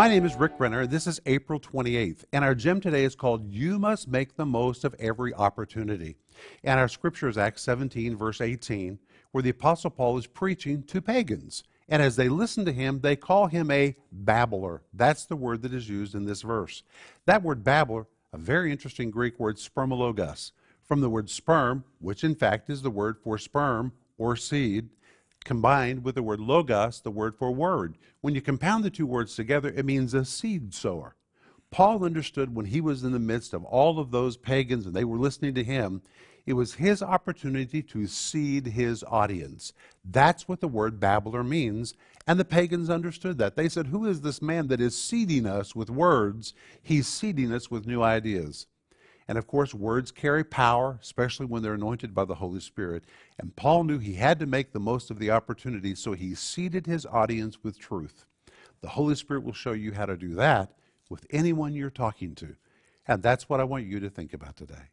My name is Rick Brenner. This is April 28th, and our gem today is called You Must Make the Most of Every Opportunity. And our scripture is Acts 17, verse 18, where the Apostle Paul is preaching to pagans. And as they listen to him, they call him a babbler. That's the word that is used in this verse. That word babbler, a very interesting Greek word, spermologos, from the word sperm, which in fact is the word for sperm or seed, combined with the word logos, the word for word. When you compound the two words together, it means a seed sower. Paul understood when he was in the midst of all of those pagans and they were listening to him, it was his opportunity to seed his audience. That's what the word babbler means, and the pagans understood that. They said, who is this man that is seeding us with words? He's seeding us with new ideas. And of course, words carry power, especially when they're anointed by the Holy Spirit. And Paul knew he had to make the most of the opportunity, so he seeded his audience with truth. The Holy Spirit will show you how to do that with anyone you're talking to. And that's what I want you to think about today.